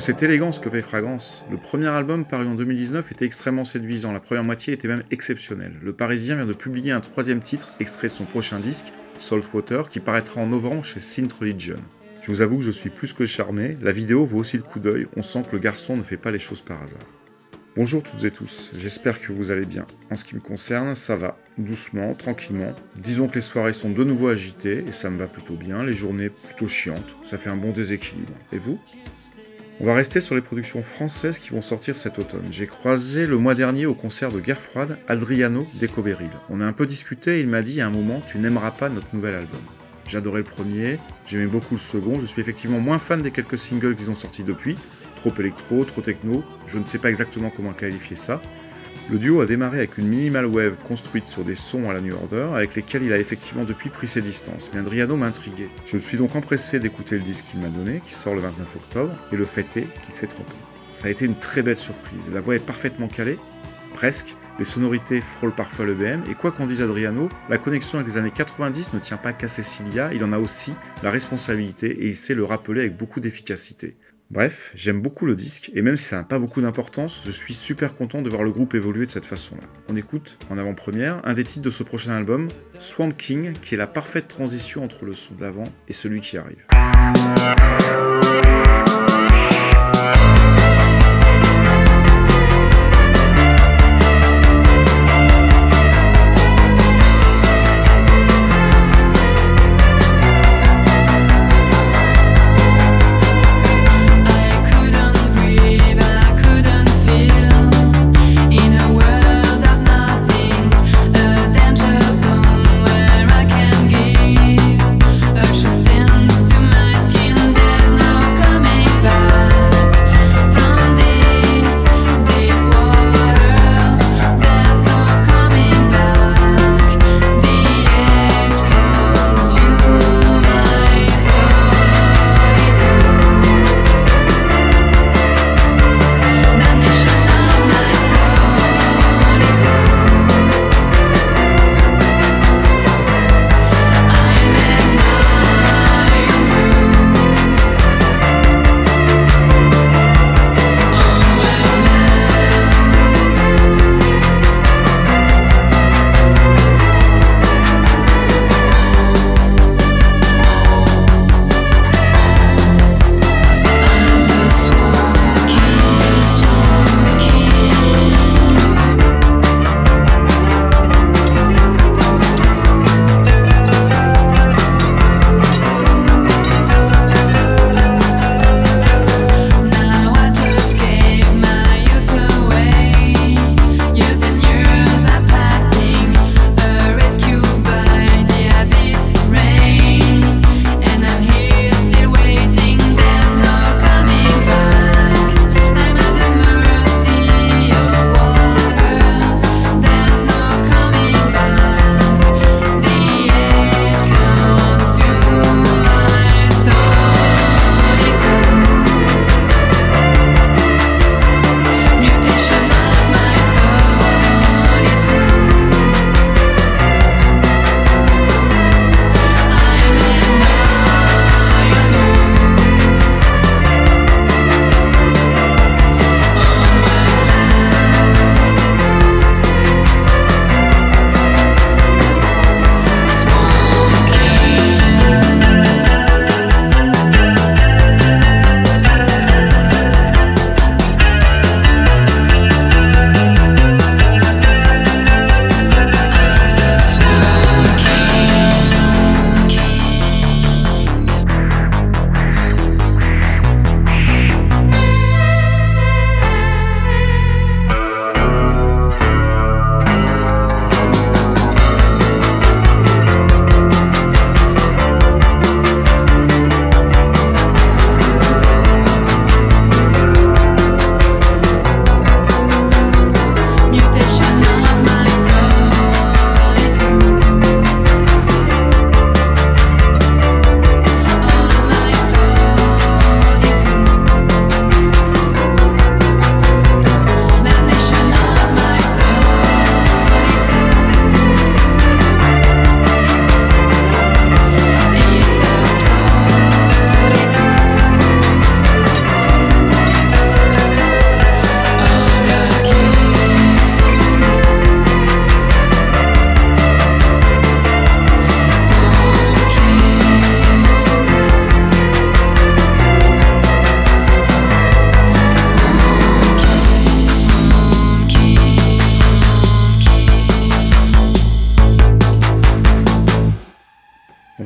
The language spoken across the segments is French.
que c'est élégant ce que fait Fragrance. Le premier album paru en 2019 était extrêmement séduisant, la première moitié était même exceptionnelle. Le Parisien vient de publier un troisième titre, extrait de son prochain disque, Saltwater, qui paraîtra en novembre chez Synth Religion. Je vous avoue que je suis plus que charmé, la vidéo vaut aussi le coup d'œil, on sent que le garçon ne fait pas les choses par hasard. Bonjour toutes et tous, j'espère que vous allez bien. En ce qui me concerne, ça va, doucement, tranquillement. Disons que les soirées sont de nouveau agitées, et ça me va plutôt bien, les journées plutôt chiantes, ça fait un bon déséquilibre. Et vous ? On va rester sur les productions françaises qui vont sortir cet automne. J'ai croisé le mois dernier au concert de Guerre Froide, Adriano Decoberil. On a un peu discuté et il m'a dit à un moment, tu n'aimeras pas notre nouvel album. J'adorais le premier, j'aimais beaucoup le second, je suis effectivement moins fan des quelques singles qu'ils ont sortis depuis. Trop électro, trop techno, je ne sais pas exactement comment qualifier ça. Le duo a démarré avec une minimal wave construite sur des sons à la New Order, avec lesquels il a effectivement depuis pris ses distances, mais Adriano m'a intrigué. Je me suis donc empressé d'écouter le disque qu'il m'a donné, qui sort le 29 octobre, et le fait est qu'il s'est trompé. Ça a été une très belle surprise, la voix est parfaitement calée, presque, les sonorités frôlent parfois le BM, et quoi qu'en dise Adriano, la connexion avec les années 90 ne tient pas qu'à Cecilia, il en a aussi la responsabilité, et il sait le rappeler avec beaucoup d'efficacité. Bref, j'aime beaucoup le disque, et même si ça n'a pas beaucoup d'importance, je suis super content de voir le groupe évoluer de cette façon-là. On écoute, en avant-première, un des titres de ce prochain album, Swamp King, qui est la parfaite transition entre le son d'avant et celui qui arrive.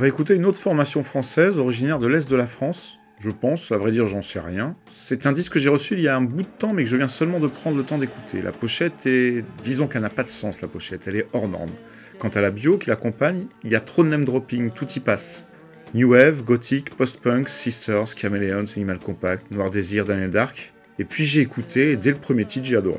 va écouter une autre formation française originaire de l'Est de la France, je pense, à vrai dire j'en sais rien. C'est un disque que j'ai reçu il y a un bout de temps mais que je viens seulement de prendre le temps d'écouter. La pochette est... disons qu'elle n'a pas de sens la pochette, elle est hors norme. Quant à la bio qui l'accompagne, il y a trop de name dropping, tout y passe. New Wave, Gothic, Post-Punk, Sisters, Chameleons, Animal Compact, Noir Désir, Daniel Dark. Et puis j'ai écouté et dès le premier titre j'ai adoré.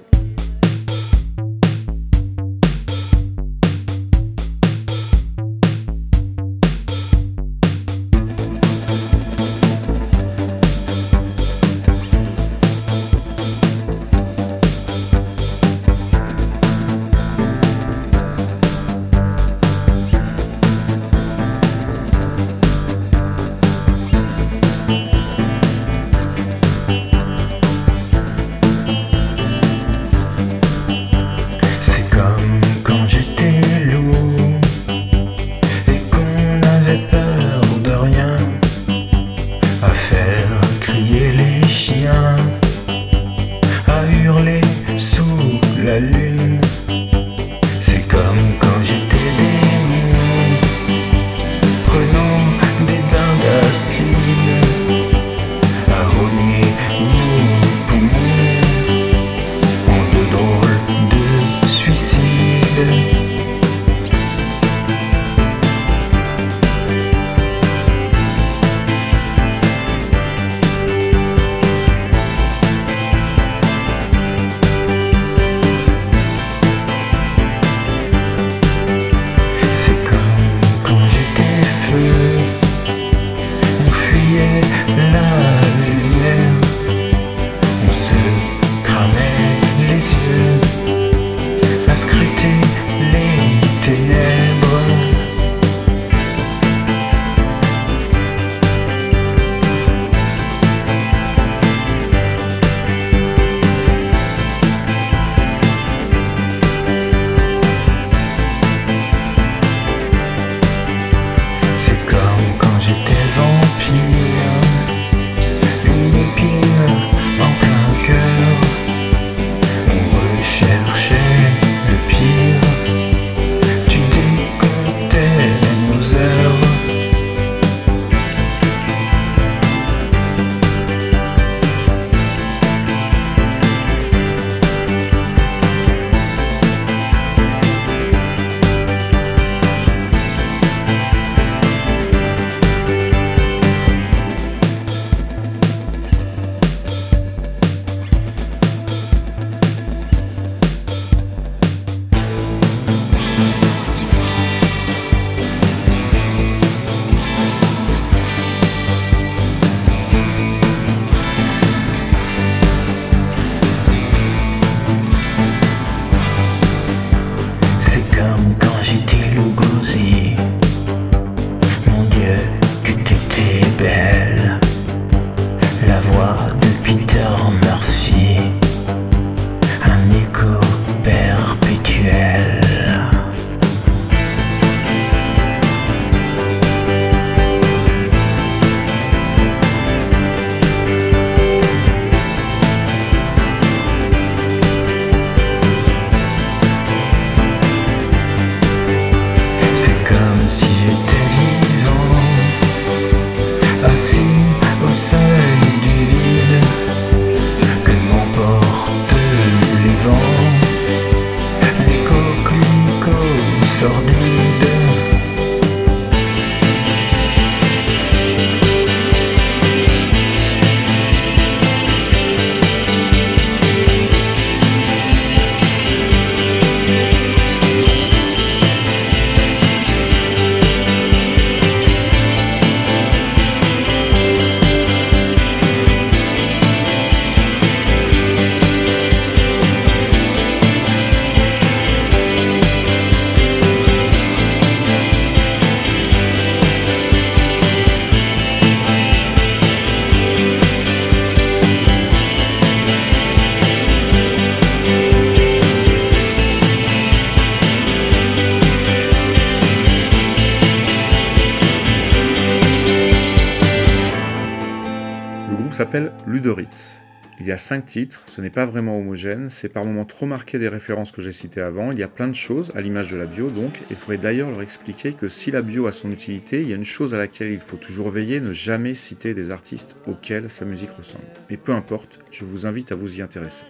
Il y a 5 titres, ce n'est pas vraiment homogène, c'est par moments trop marqué des références que j'ai citées avant, il y a plein de choses, à l'image de la bio donc, et il faudrait d'ailleurs leur expliquer que si la bio a son utilité, il y a une chose à laquelle il faut toujours veiller, ne jamais citer des artistes auxquels sa musique ressemble. Mais peu importe, je vous invite à vous y intéresser.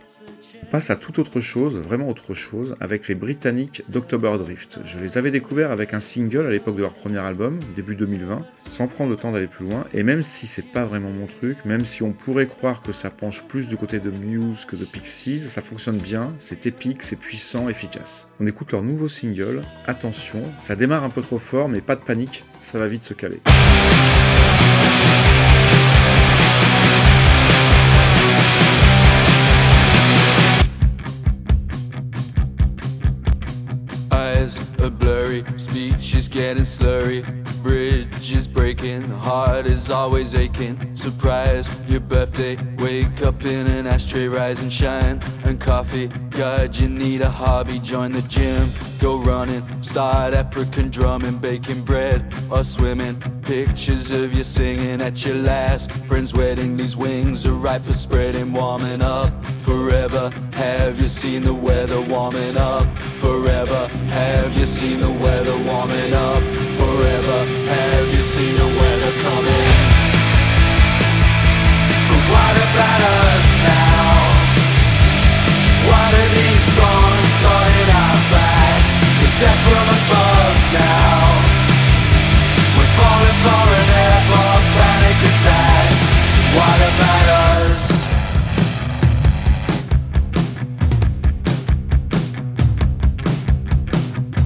On passe à toute autre chose, vraiment autre chose, avec les Britanniques d'October Drift. Je les avais découverts avec un single à l'époque de leur premier album, début 2020, sans prendre le temps d'aller plus loin, et même si c'est pas vraiment mon truc, même si on pourrait croire que ça penche plus du côté de Muse que de Pixies, ça fonctionne bien, c'est épique, c'est puissant, efficace. On écoute leur nouveau single, attention, ça démarre un peu trop fort, mais pas de panique, ça va vite se caler. Speech is getting slurry, bridge is breaking, heart is always aching. Surprise, your birthday, wake up in an ashtray, rise and shine. And coffee, God, you need a hobby, join the gym, go running, start African drumming, baking bread or swimming. Pictures of you singing at your last friend's wedding. These wings are ripe for spreading, warming up forever. Have you seen the weather warming up forever? Have you seen the weather warming up forever? Have you seen the weather coming? But what about us now? What are these thorns calling our back? Is that from above now? We're falling for an airborne panic attack. What about us?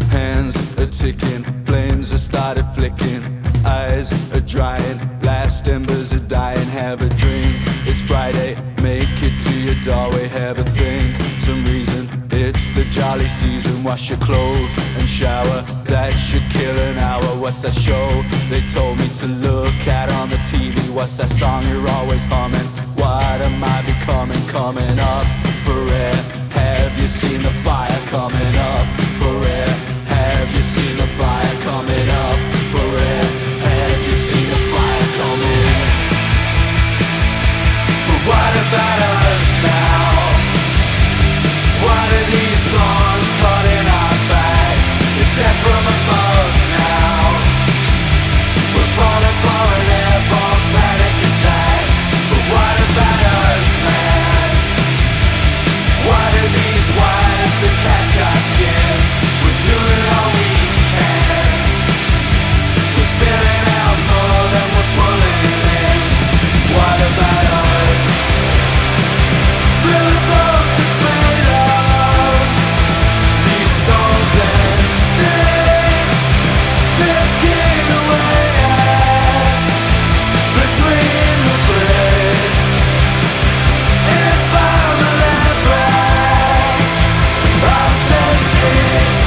Hands are ticking, flames have started flicking, eyes are drying, last embers are dying, have a dream, it's Friday, make it to your doorway, have a think, some reason, it's the jolly season, wash your clothes and shower, that should kill an hour, what's that show they told me to look at on the TV, what's that song you're always humming, what am I becoming, coming up for air, have you seen the fire coming up for air? Have you seen the fire coming up for air? Have you seen the fire coming? But what about us now? What are these thorns caught in our back? Is that from above now? We're falling for an airborne panic attack. But what about us, man? What are these wires that catch our skin? Do it all we can. We're spilling out more than we're pulling in. What about us? Build a boat that's made of these stones and sticks, picking away at between the bricks. If I'm a leopard, I'll take this.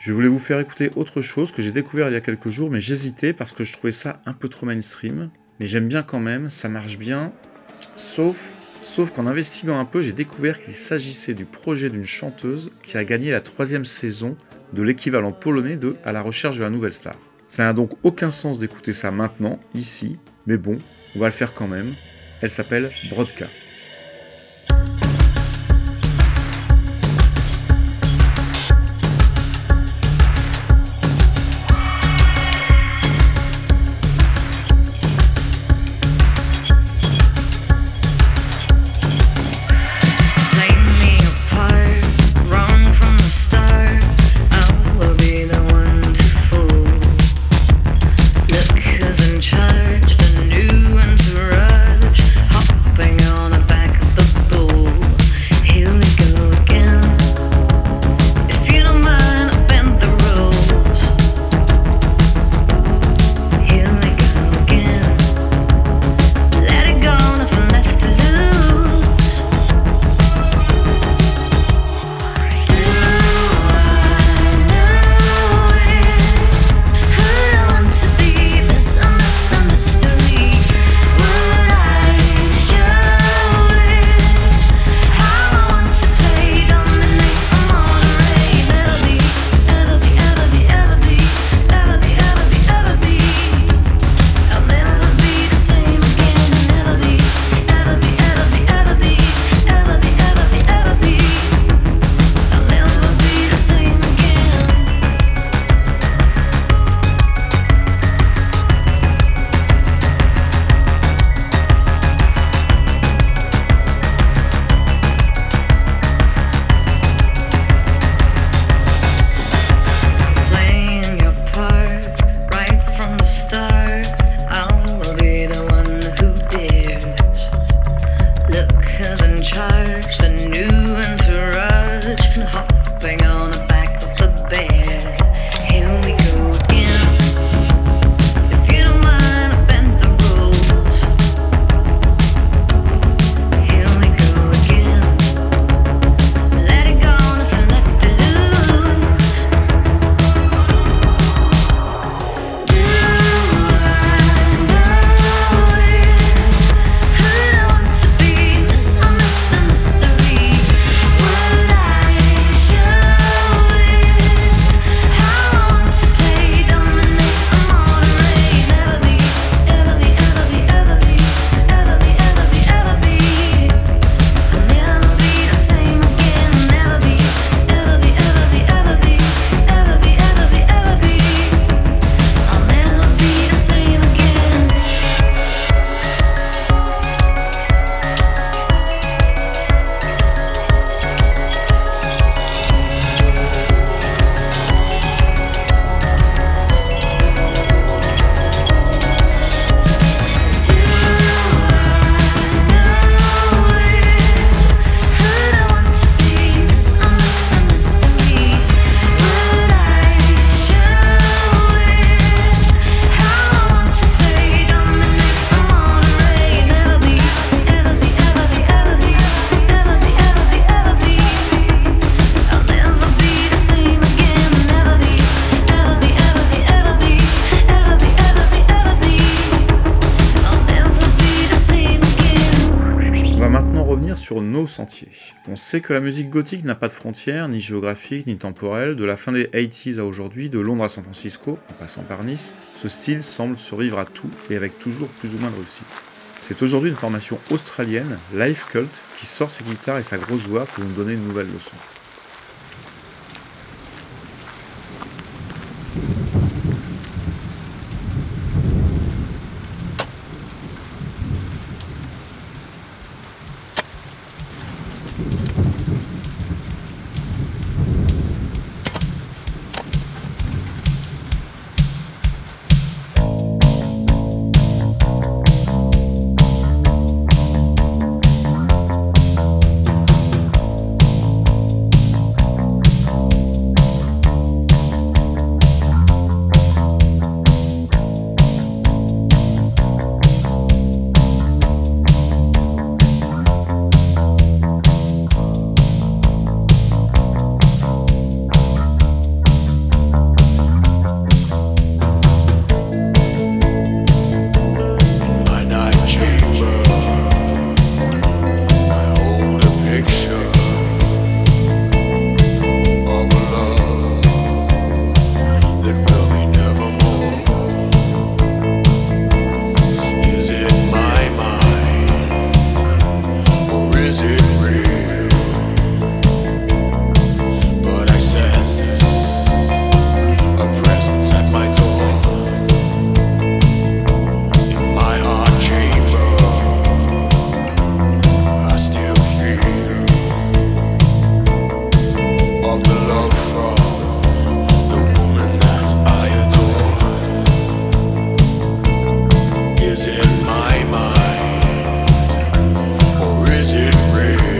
Je voulais vous faire écouter autre chose que j'ai découvert il y a quelques jours, mais j'hésitais parce que je trouvais ça un peu trop mainstream. Mais j'aime bien quand même, ça marche bien. Sauf qu'en investiguant un peu, j'ai découvert qu'il s'agissait du projet d'une chanteuse qui a gagné la 3e saison de l'équivalent polonais de « À la recherche de la nouvelle star ». Ça n'a donc aucun sens d'écouter ça maintenant, ici, mais bon, on va le faire quand même. Elle s'appelle Brodka. Charged and new and to rage, hopping on a charged and new and ferocious and hopping on the back of the bed. Here we go again. If you don't mind, I bend the rules. Here we go again. Let it go, nothing left to lose. Do I know it? Who I want to be? Miss the mystery. Would I show it? I want to play, dominate, or moderate. Never be, ever be, ever be, ever be, ever be, ever be, ever be. I'll never be the same again. Never be, ever be, ever be, ever be, ever be, ever be, ever be. I'll never be the same again. Do I know it? Who I want to be? The mystery. Would I show it? I want to play, dominate, or moderate. Never be, ever be, ever be, ever be, ever be, ever be, ever be. I'll never be the same again. Never be, ever be, ever be, ever be, ever be, ever be, ever be. I'll never be the same again. On va maintenant revenir sur nos sentiers. On sait que la musique gothique n'a pas de frontières, ni géographiques, ni temporelles. De la fin des 80s à aujourd'hui, de Londres à San Francisco, en passant par Nice, ce style semble survivre à tout et avec toujours plus ou moins de réussite. C'est aujourd'hui une formation australienne, Life Cult, qui sort ses guitares et sa grosse voix pour nous donner une nouvelle leçon. My night chamber, I hold a picture of a love that will be nevermore. Is it my mind or is it real? But I sense a presence at my door. My heart chamber, I still feel of the love from the woman that I adore. Is it my mind or is it real?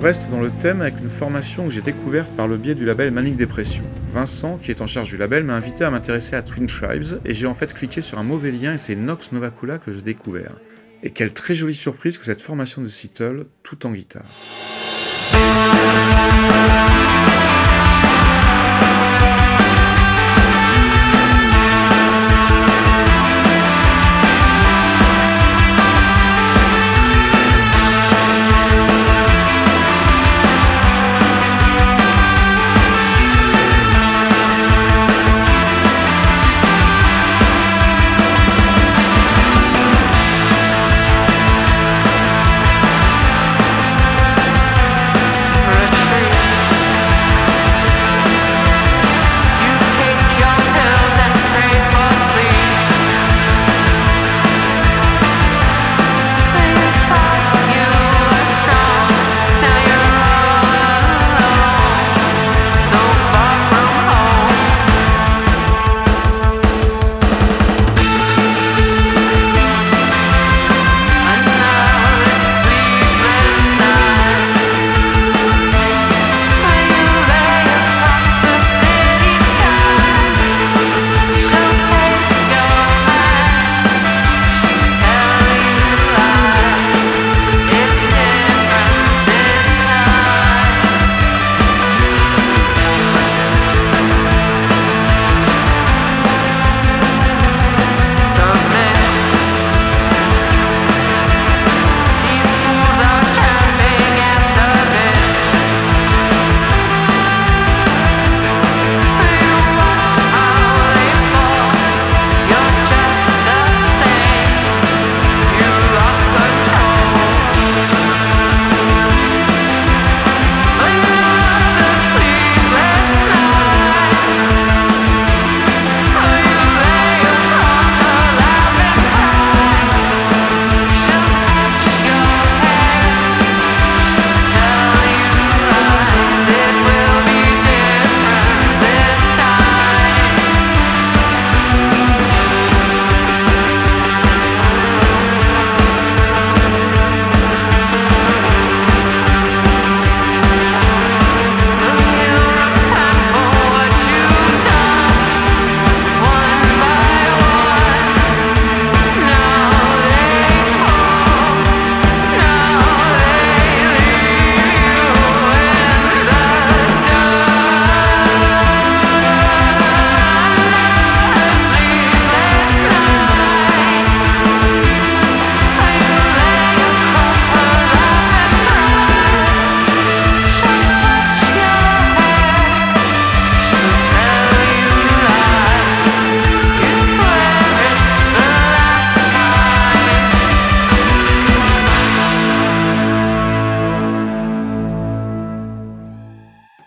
On reste dans le thème avec une formation que j'ai découverte par le biais du label Manic Dépression. Vincent, qui est en charge du label, m'a invité à m'intéresser à Twin Tribes, et j'ai en fait cliqué sur un mauvais lien et c'est Nox Novacula que j'ai découvert. Et quelle très jolie surprise que cette formation de Still, tout en guitare.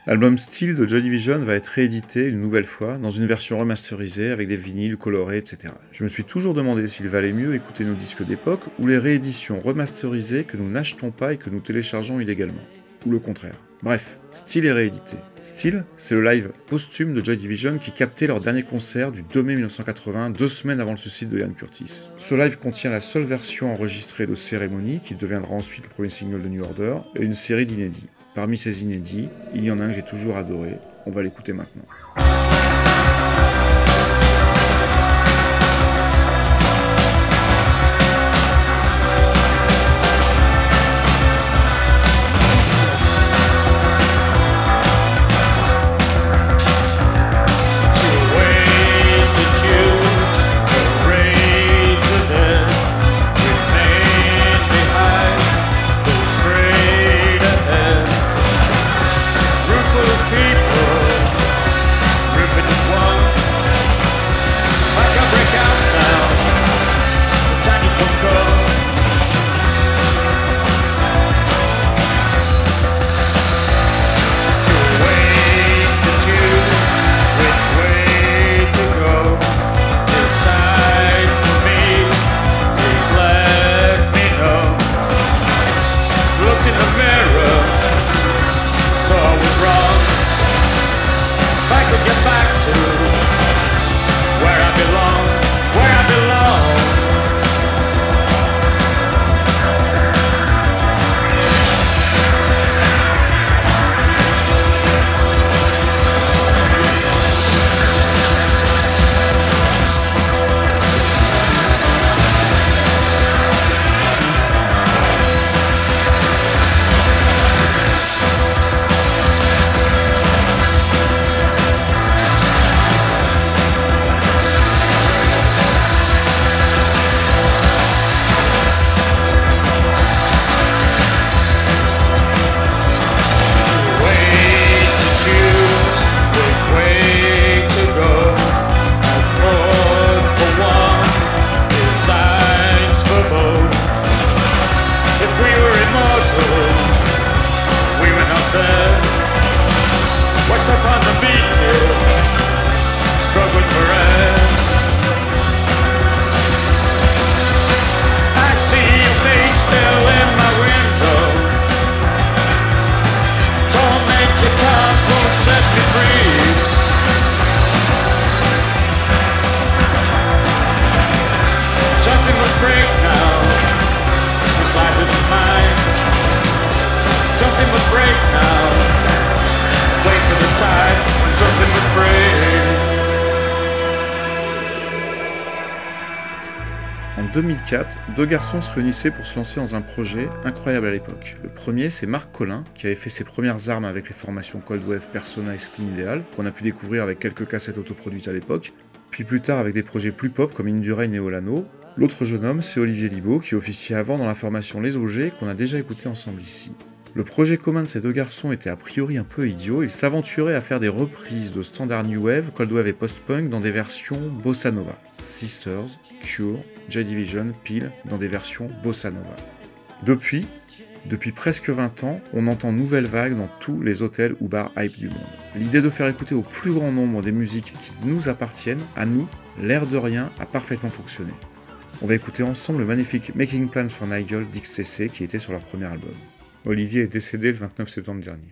L'album Still de Joy Division va être réédité une nouvelle fois, dans une version remasterisée avec des vinyles colorés, etc. Je me suis toujours demandé s'il valait mieux écouter nos disques d'époque ou les rééditions remasterisées que nous n'achetons pas et que nous téléchargeons illégalement. Ou le contraire. Bref, Still est réédité. Still, c'est le live posthume de Joy Division qui captait leur dernier concert du 2 mai 1980, 2 semaines avant le suicide de Ian Curtis. Ce live contient la seule version enregistrée de Ceremony, qui deviendra ensuite le premier single de New Order, et une série d'inédits. Parmi ces inédits, il y en a un que j'ai toujours adoré, on va l'écouter maintenant. En 2004, deux garçons se réunissaient pour se lancer dans un projet incroyable à l'époque. Le premier, c'est Marc Collin, qui avait fait ses premières armes avec les formations Cold Wave, Persona et Screen Ideal, qu'on a pu découvrir avec quelques cassettes autoproduites à l'époque, puis plus tard avec des projets plus pop comme Indurain et Olano. L'autre jeune homme, c'est Olivier Libaud, qui officiait avant dans la formation Les Objets, qu'on a déjà écouté ensemble ici. Le projet commun de ces deux garçons était a priori un peu idiot, ils s'aventuraient à faire des reprises de standards New Wave, Cold Wave et Post-Punk dans des versions Bossa Nova. Sisters, Cure, Joy Division, Peel dans des versions Bossa Nova. Depuis presque 20 ans, on entend Nouvelle Vague dans tous les hôtels ou bars hype du monde. L'idée de faire écouter au plus grand nombre des musiques qui nous appartiennent, à nous, l'air de rien, a parfaitement fonctionné. On va écouter ensemble le magnifique Making Plans for Nigel d'XTC qui était sur leur premier album. Olivier est décédé le 29 septembre dernier.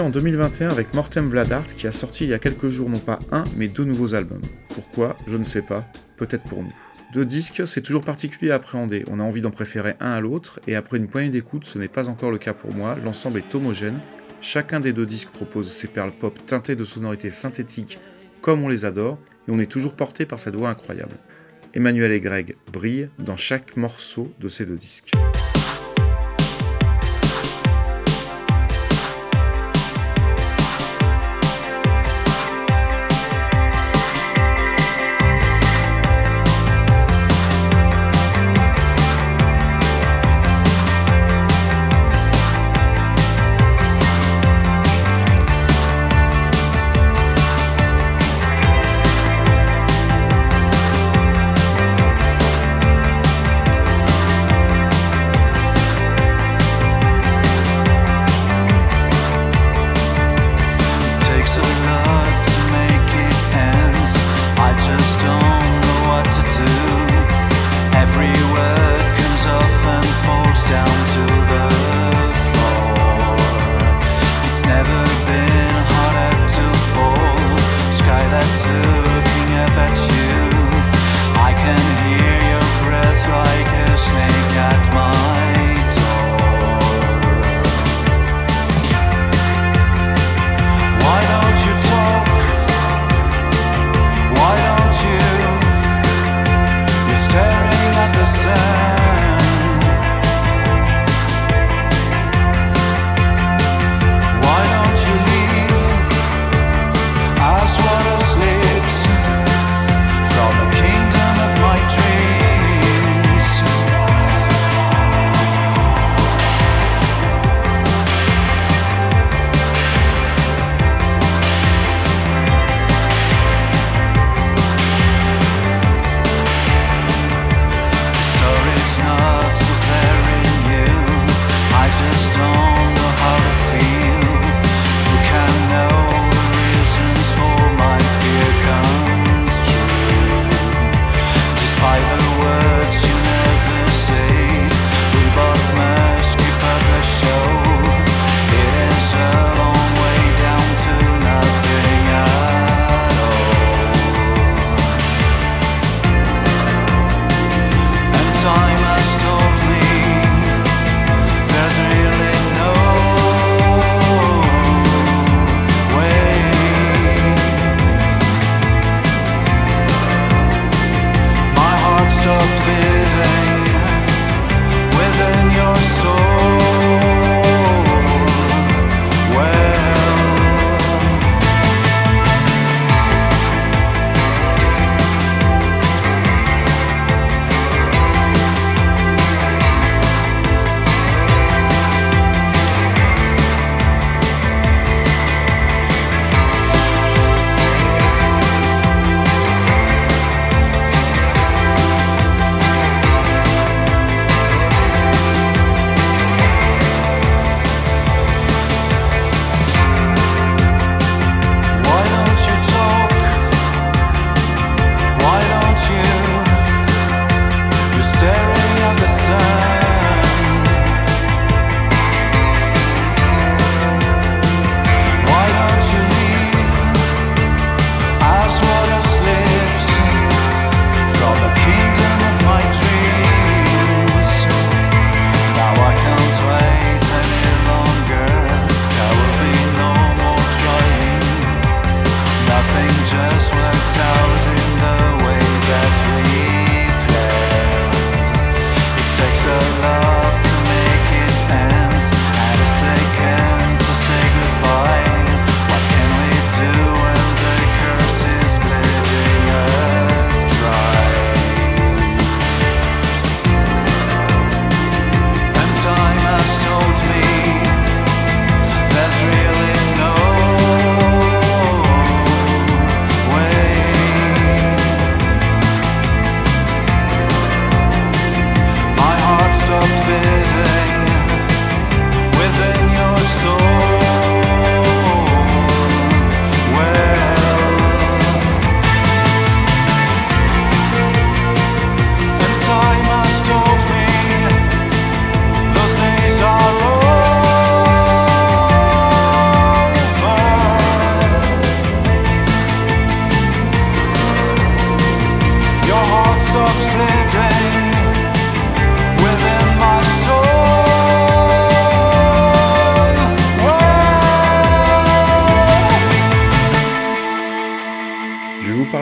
En 2021 avec Morten Vladart qui a sorti il y a quelques jours non pas un mais deux nouveaux albums. Pourquoi ? Je ne sais pas, peut-être pour nous. Deux disques, c'est toujours particulier à appréhender, on a envie d'en préférer un à l'autre et après une poignée d'écoute, ce n'est pas encore le cas pour moi, l'ensemble est homogène, chacun des deux disques propose ses perles pop teintées de sonorités synthétiques comme on les adore et on est toujours porté par cette voix incroyable. Emmanuel et Greg brillent dans chaque morceau de ces deux disques.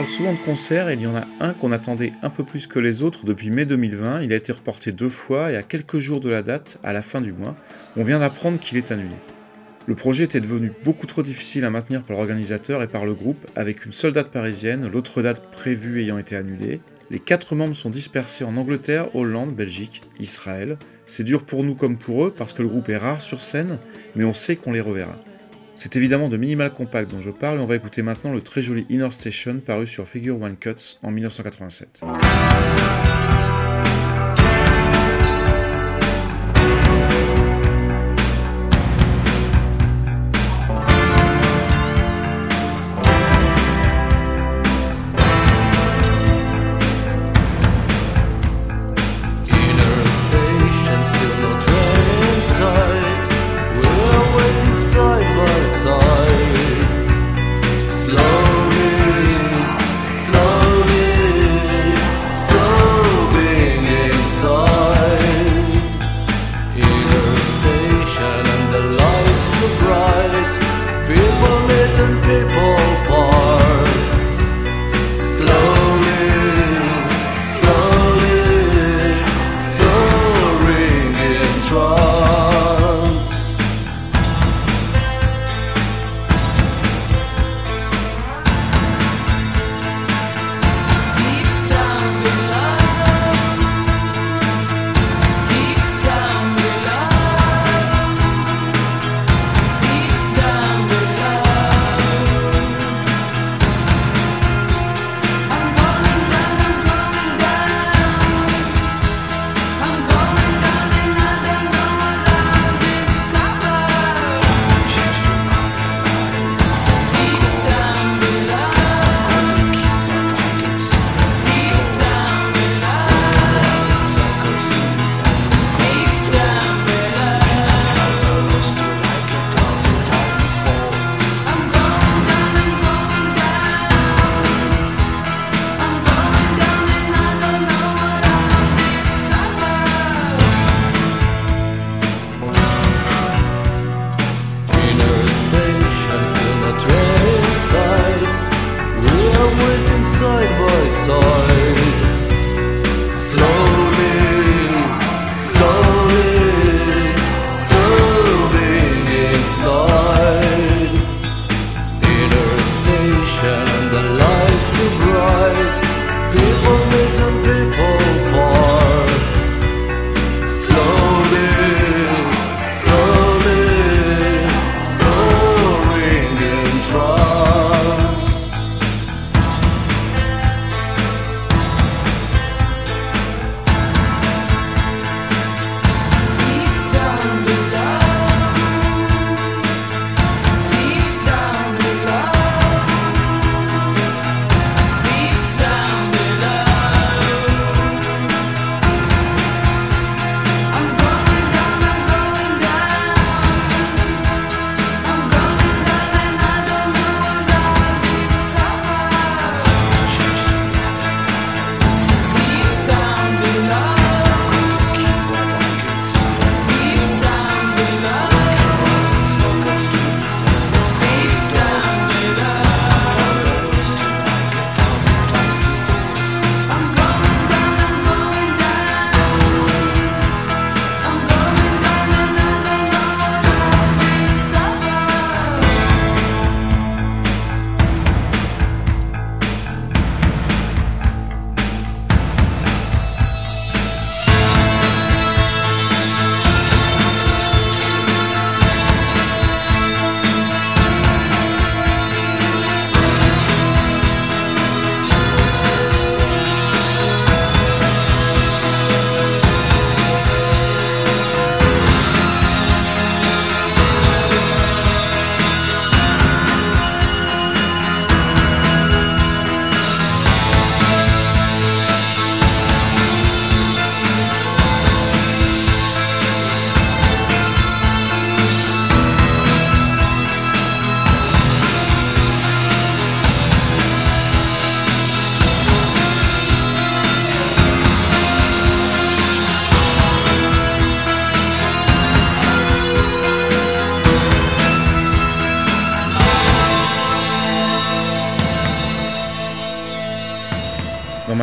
Souvent de concerts, il y en a un qu'on attendait un peu plus que les autres depuis mai 2020. Il a été reporté 2 fois et à quelques jours de la date, à la fin du mois, on vient d'apprendre qu'il est annulé. Le projet était devenu beaucoup trop difficile à maintenir par l'organisateur et par le groupe, avec une seule date parisienne, l'autre date prévue ayant été annulée. Les 4 membres sont dispersés en Angleterre, Hollande, Belgique, Israël. C'est dur pour nous comme pour eux parce que le groupe est rare sur scène, mais on sait qu'on les reverra. C'est évidemment de Minimal Compact dont je parle et on va écouter maintenant le très joli Inner Station paru sur Figure One Cuts en 1987. Slowly, slowly, slowly.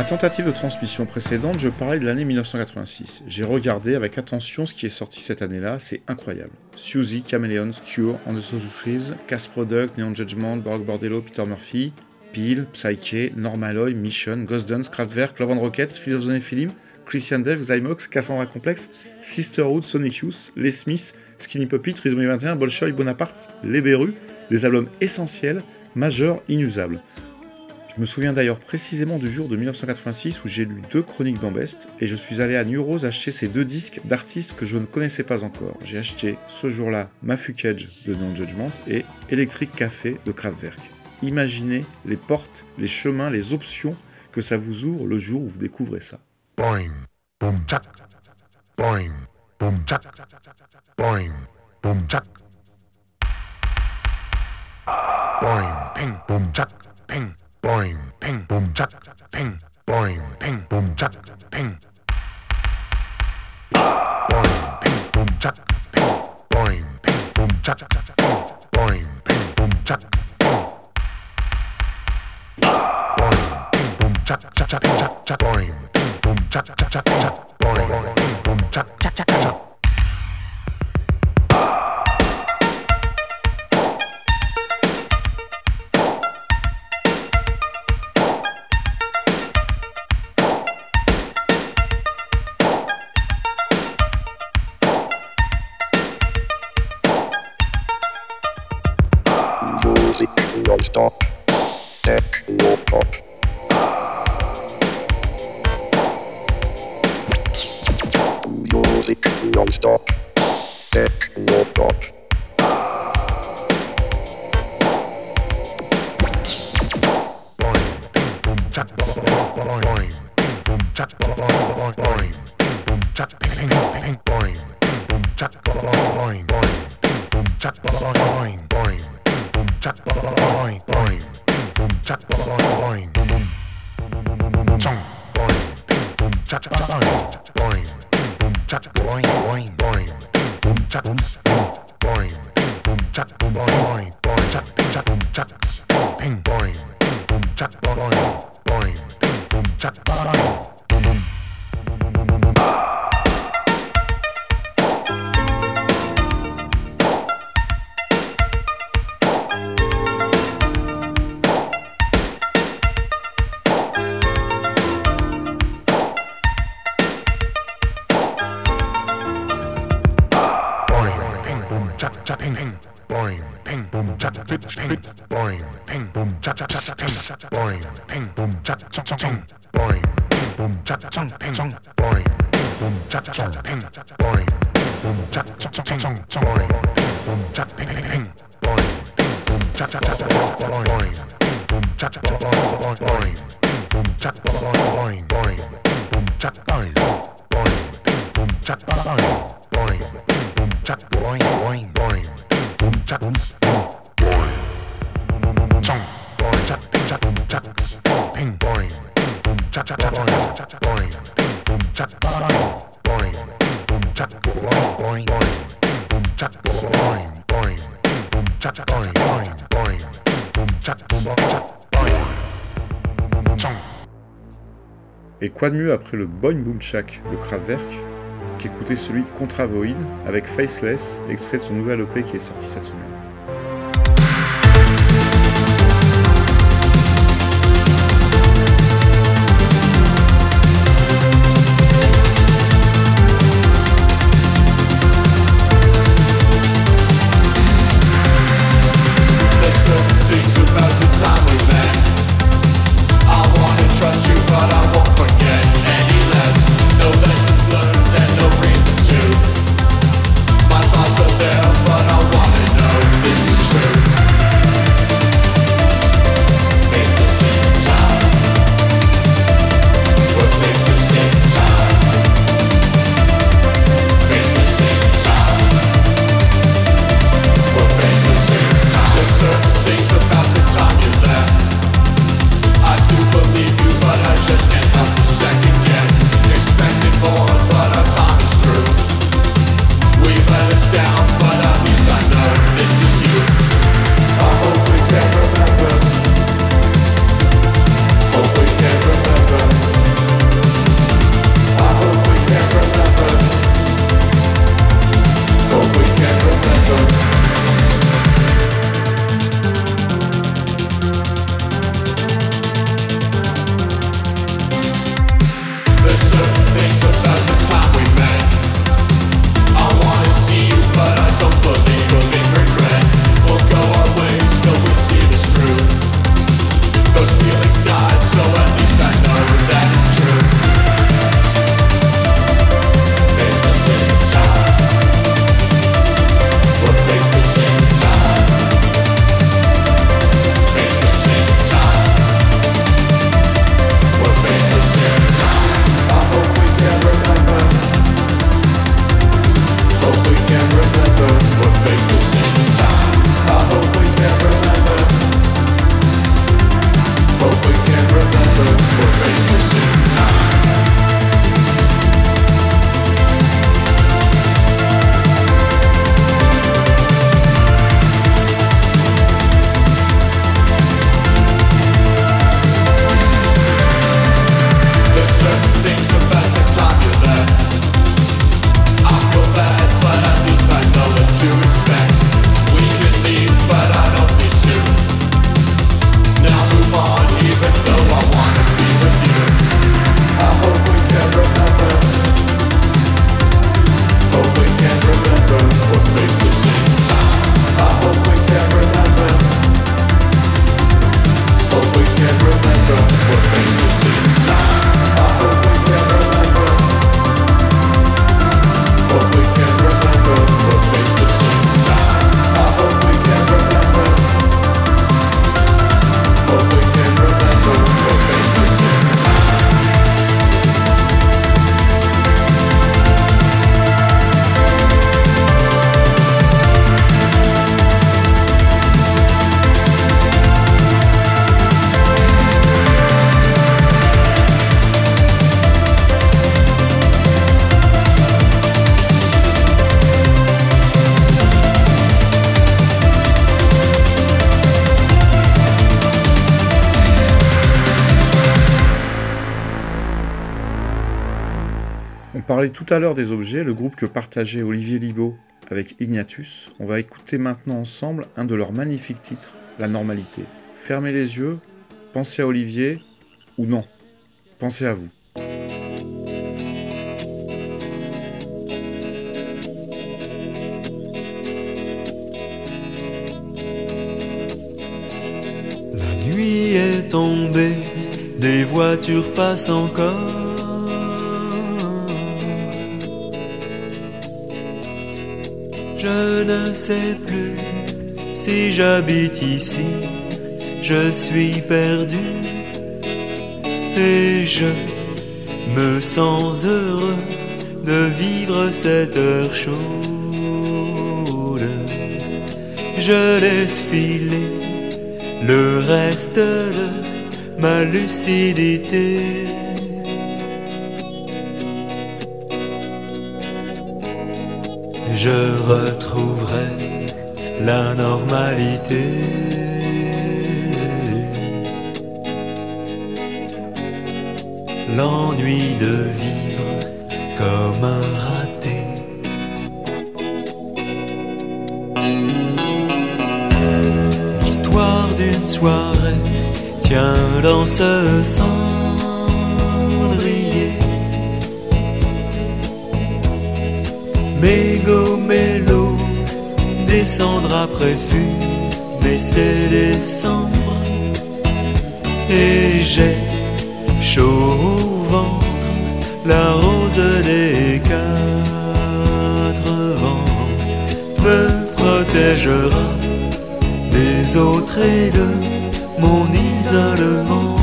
tentative de transmission précédente, je parlais de l'année 1986. J'ai regardé avec attention ce qui est sorti cette année-là, c'est incroyable. Suzy, Chameleons, Cure, And the Social Freeze, Cast Product, Neon Judgment, Barack Bordello, Peter Murphy, Peel, Psyche, Norma Lloy, Mission, Ghost Dance, Kraftwerk, Love and Rockets, Fields of Nephilim, Christian Dave, Zymox, Cassandra Complex, Sisterhood, Sonic Youth, Les Smiths, Skinny Puppy, Trismo 21, Bolshoi, Bonaparte, Les Berus, des albums essentiels, majeurs, inusables. Je me souviens d'ailleurs précisément du jour de 1986 où j'ai lu 2 chroniques d'Ambest et je suis allé à New Rose acheter ces 2 disques d'artistes que je ne connaissais pas encore. J'ai acheté ce jour-là Mafukage de Neon Judgment et Electric Café de Kraftwerk. Imaginez les portes, les chemins, les options que ça vous ouvre le jour où vous découvrez ça. Boing, boum, tchac. Boing, boum, tchac. Boing, boum, tchac. Boing, ping, boum, tchac, ping. Boing, ping, boom, jack, ping. Boing, ping, boom, jack, ping. Boing, ping, boom, jack, ping. Boing, ping, boom, jack, ping. Boing, ping, boom, jack, ping. Boing, ping, boom, jack, jack, jack, jack. Boing, ping, boom, jack, jack, jack, jack. Boing, ping, boom, jack, jack, jack, jack. Stop. Techno pop. Music non-stop. Techno pop. Boing, ping, boom, chat, boing, ping, boom, chat, boing, ping, boom, chat, ping, ping, boing, ping, boom, chat, boing, ping, boom, chat, boing, boing. Chat boing boing ping boom chat boing boom boom chong boing ping boom chat boing ping boom chat boing boing boing ping boom chat boing ping boom chat boing boing chat chat boom chat ping boing ping boom chat boing boing ping boom chat boing. Boing, ping, boom, cha cha cha cha. Boing, ping, boom, cha cha cha cha. Boing, ping, boom, cha cha cha cha. Boing, ping, boom, cha cha cha cha. Boing, ping, boom, cha cha cha cha. Boing, ping, boom, cha ping ping. Boing, ping, boom, cha cha cha cha. Boing, ping, boom, cha cha cha cha. Boing, ping, boom, cha cha cha cha. Boing, ping, boom, cha cha cha cha. Boing, ping, boom, cha cha cha cha. Boing, ping, boom, cha boing boing boing. Ping, boom, cha boom. Chong, boing, chat, chat, chat, ping, boing, ping, boom, chat, chat, chat, boing, ping, boom, chat, boing, ping, boom, chat, boing, boing, ping, boom, chat, boing, boing, ping, boom, chat, boing, boing, boing, ping, boom, chat, boing, chong. Et quoi de mieux après le Boing Boom Shack de Kraftwerk qu'écouter celui de Contravoid avec Faceless, extrait de son nouvel EP qui est sorti cette semaine. Learned and no reason to. My thoughts are there, but I wanna know. On parlait tout à l'heure des objets, le groupe que partageait Olivier Libaud avec Ignatus. On va écouter maintenant ensemble un de leurs magnifiques titres, La Normalité. Fermez les yeux, pensez à Olivier, ou non, pensez à vous. La nuit est tombée, des voitures passent encore. Je ne sais plus si j'habite ici, je suis perdu et je me sens heureux de vivre cette heure chaude. Je laisse filer le reste de ma lucidité. Je retrouverai la normalité. L'ennui de vivre comme un raté. L'histoire d'une soirée tient dans ce cendrier. Mégomélo, descendre après fût, mais c'est décembre et j'ai chaud au ventre, la rose des quatre vents me protégera des autres et de mon isolement.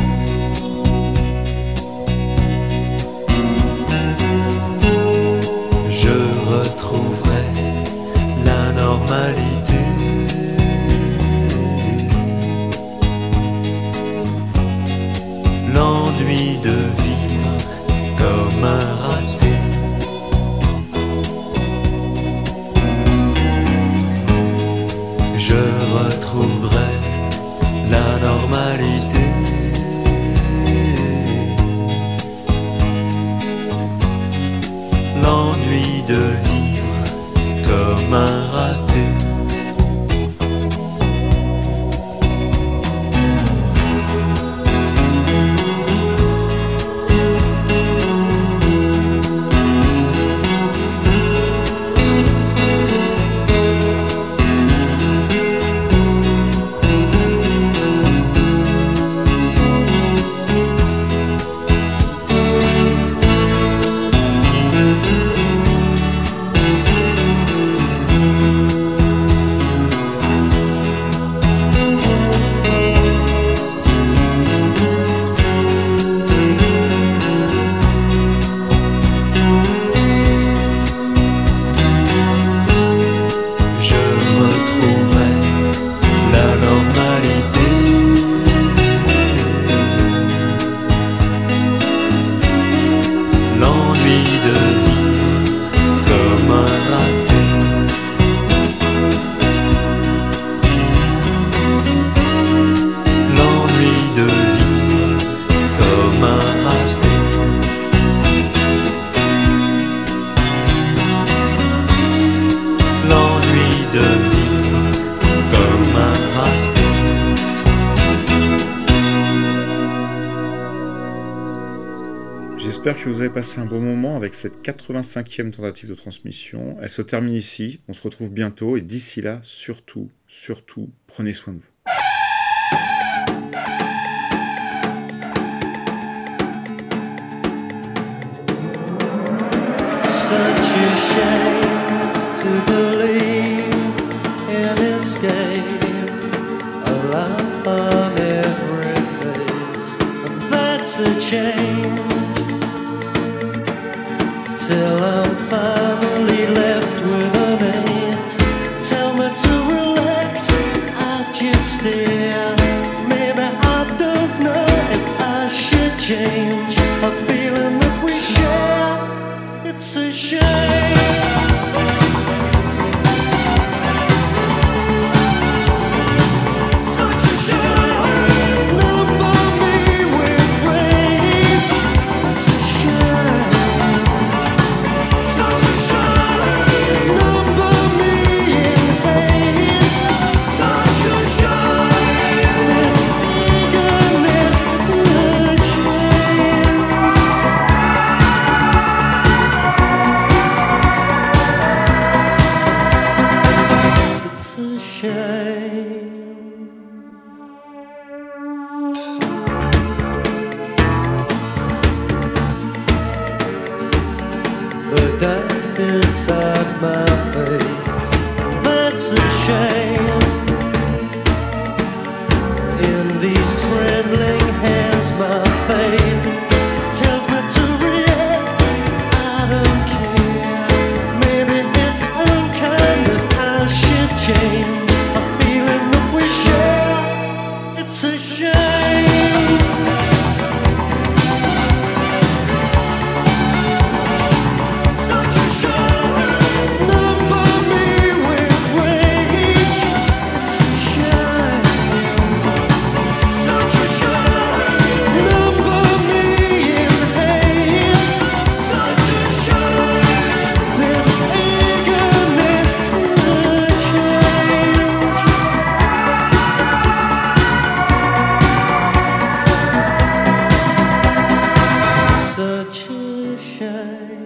J'espère que vous avez passé un bon moment avec cette 85e tentative de transmission. Elle se termine ici, on se retrouve bientôt et d'ici là, surtout, surtout, prenez soin de vous. Such a shame to believe in this game, a life on every face, and that's a change. Till I'm finally left with an ant. Tell me to relax, I just stare. Maybe I don't know if I should change a feeling that we share. It's a shame. dust inside my face. That's a shame. In these trembling hands, my faith tells me to react. I don't care. Maybe it's unkind that I should change a feeling that we share. It's a shame. Such a shame.